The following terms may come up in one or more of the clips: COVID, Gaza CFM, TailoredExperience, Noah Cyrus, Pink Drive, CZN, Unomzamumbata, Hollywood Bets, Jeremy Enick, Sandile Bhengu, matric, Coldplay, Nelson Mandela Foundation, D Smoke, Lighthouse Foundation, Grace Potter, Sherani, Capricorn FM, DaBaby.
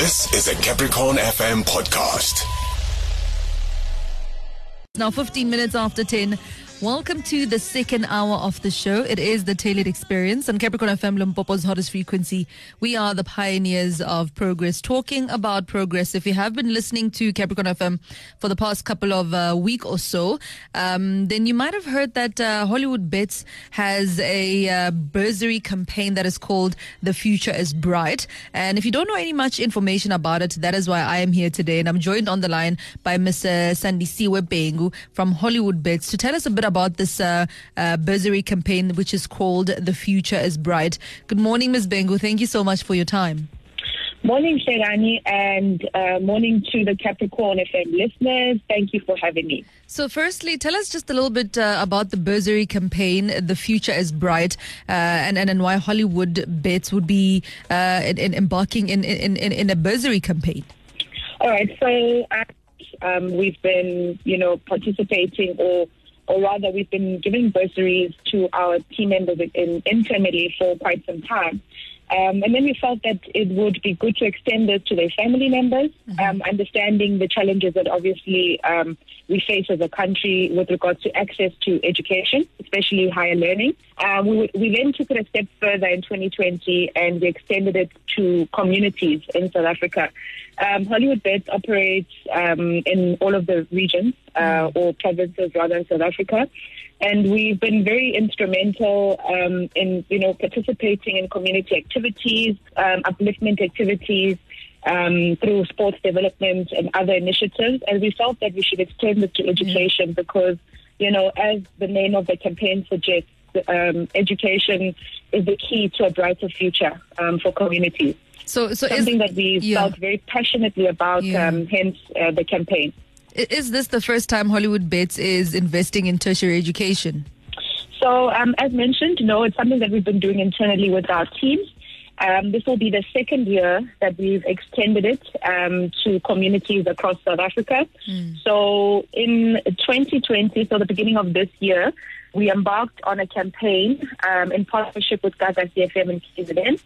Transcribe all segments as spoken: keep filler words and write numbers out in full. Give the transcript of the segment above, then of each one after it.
This is a Capricorn F M podcast. Now fifteen minutes after ten. Welcome to the second hour of the show. It is the Tailored Experience on Capricorn F M, Limpopo's hottest frequency. We are the pioneers of progress, talking about progress. If you have been listening to Capricorn F M for the past couple of uh, week or so, um, then you might have heard that uh, Hollywood Bets has a uh, bursary campaign that is called The Future is Bright. And if you don't know any much information about it, that is why I am here today. And I'm joined on the line by Mister Sandile Bhengu from Hollywood Bets to tell us a bit about about this uh, uh, bursary campaign, which is called The Future is Bright. Good morning, Miz Bhengu. Thank you so much for your time. Morning, Sherani, and uh, morning to the Capricorn F M listeners. Thank you for having me. So firstly, tell us just a little bit uh, about the bursary campaign, The Future is Bright, uh, and, and, and why Hollywood Bets would be uh, in, in embarking in, in, in, in a bursary campaign. All right, so uh, um, we've been, you know, participating or Or rather, we've been giving bursaries to our team members in, internally for quite some time. Um, and then we felt that it would be good to extend this to their family members, mm-hmm. um, understanding the challenges that obviously um, we face as a country with regards to access to education, especially higher learning. Um, we, we then took it a step further in twenty twenty and we extended it to communities in South Africa. Um, Hollywood Bets operates um, in all of the regions uh, or provinces rather in South Africa. And we've been very instrumental um, in, you know, participating in community activities, um, upliftment activities um, through sports development and other initiatives. And we felt that we should extend this to education because, you know, as the name of the campaign suggests, um, education is the key to a brighter future um, for communities. So, so something is, that we yeah. felt very passionately about, yeah. um, hence uh, the campaign. Is this the first time Hollywood Bets is investing in tertiary education? So, um, as mentioned, no, it's something that we've been doing internally with our team. Um, this will be the second year that we've extended it um, to communities across South Africa. Mm. So, in twenty twenty, so the beginning of this year, we embarked on a campaign um, in partnership with Gaza C F M and C Z N,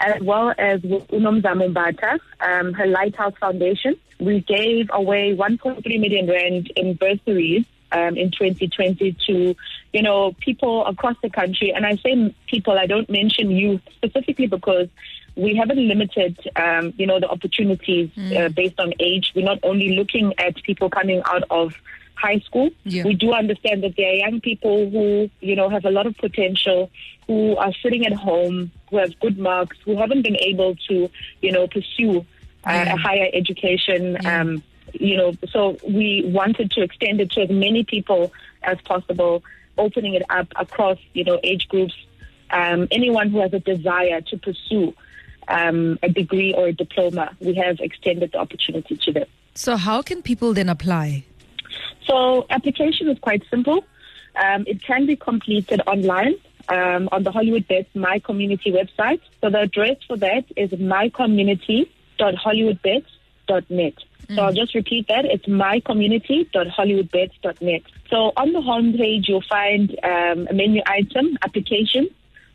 as well as with Unomzamumbata, um, her Lighthouse Foundation. We gave away one point three million rand in bursaries um, in twenty twenty to, you know, people across the country. And I say people, I don't mention youth specifically because we haven't limited, um, you know, the opportunities mm. uh, based on age. We're not only looking at people coming out of high school. Yeah. We do understand that there are young people who, you know, have a lot of potential, who are sitting at home, who have good marks, who haven't been able to, you know, pursue uh, yeah. a higher education. Yeah. Um, you know, so we wanted to extend it to as many people as possible, opening it up across, you know, age groups, um, anyone who has a desire to pursue um, a degree or a diploma. We have extended the opportunity to them. So how can people then apply? So application is quite simple. Um, it can be completed online um, on the Hollywood Bets My Community website. So the address for that is my community dot hollywood bets dot net. Mm. So I'll just repeat that. It's my community dot hollywood bets dot net. So on the homepage, you'll find um, a menu item, application.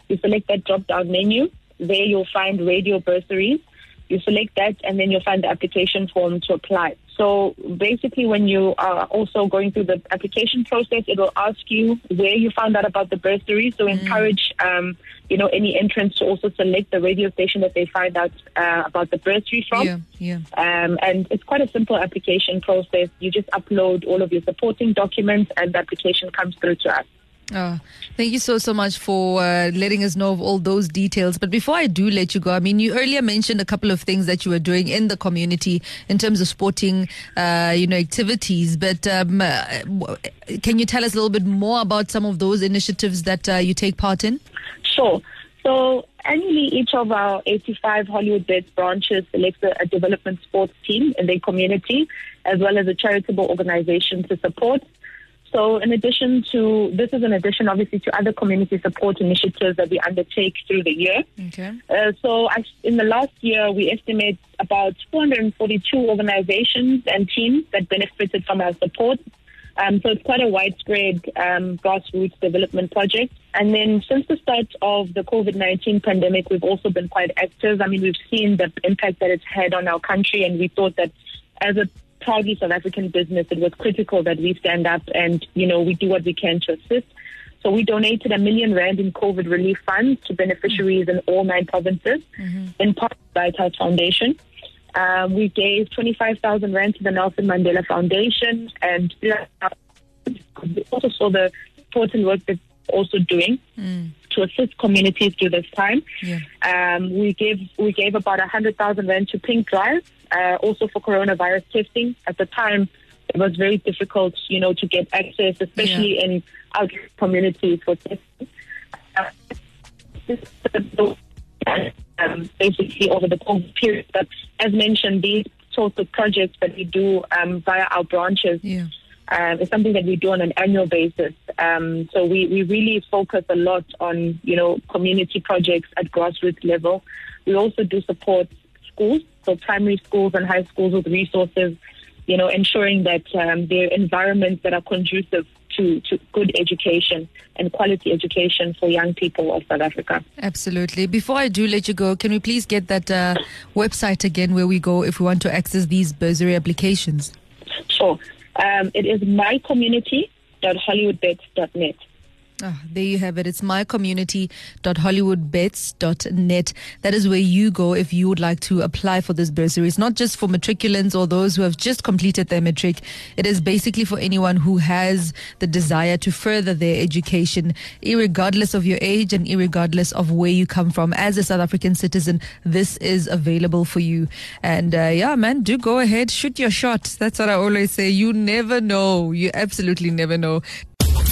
You select that drop-down menu. There you'll find radio bursaries. You select that, and then you'll find the application form to apply. So basically, when you are also going through the application process, it will ask you where you found out about the bursary. So mm. encourage, um, you know, any entrants to also select the radio station that they find out uh, about the bursary from. Yeah, yeah. Um, and it's quite a simple application process. You just upload all of your supporting documents, and the application comes through to us. Oh, thank you so, so much for uh, letting us know of all those details. But before I do let you go, I mean, you earlier mentioned a couple of things that you were doing in the community in terms of sporting, uh, you know, activities. But um, uh, can you tell us a little bit more about some of those initiatives that uh, you take part in? Sure. So annually, each of our eighty-five Hollywood Bets branches selects a, a development sports team in their community, as well as a charitable organization to support. So in addition to, this is in addition obviously to other community support initiatives that we undertake through the year. Okay. Uh, so I, in the last year, we estimate about two hundred forty-two organizations and teams that benefited from our support. Um, so it's quite a widespread um, grassroots development project. And then since the start of the COVID nineteen pandemic, we've also been quite active. I mean, we've seen the impact that it's had on our country, and we thought that as a proudly South African business, it was critical that we stand up and, you know, we do what we can to assist. So we donated a million rand in COVID relief funds to beneficiaries mm-hmm. in all nine provinces, mm-hmm. in part of the Lighthouse Foundation. Um, we gave twenty-five thousand rand to the Nelson Mandela Foundation, and we also saw the important work that we're also doing mm. to assist communities through this time. Yeah. Um, we gave we gave about one hundred thousand rand to Pink Drive, uh, also for coronavirus testing. At the time, it was very difficult, you know, to get access, especially yeah. in our communities for testing. Uh, this is the Um, basically over the COVID period. But as mentioned, these sorts of projects that we do um, via our branches yeah. uh, is something that we do on an annual basis. Um, so we, we really focus a lot on, you know, community projects at grassroots level. We also do support schools, so primary schools and high schools with resources, you know, ensuring that um, they're environments that are conducive To, to good education and quality education for young people of South Africa. Absolutely. Before I do let you go, can we please get that uh, website again where we go if we want to access these bursary applications? Sure. Um, it is my community dot hollywood bets dot net. Oh, there you have it. It's my community dot hollywood bets dot net. That is where you go if you would like to apply for this bursary. It's not just for matriculants or those who have just completed their matric. It is basically for anyone who has the desire to further their education, irregardless of your age and irregardless of where you come from. As a South African citizen, this is available for you. And uh, yeah, man, do go ahead. Shoot your shot. That's what I always say. You never know. You absolutely never know.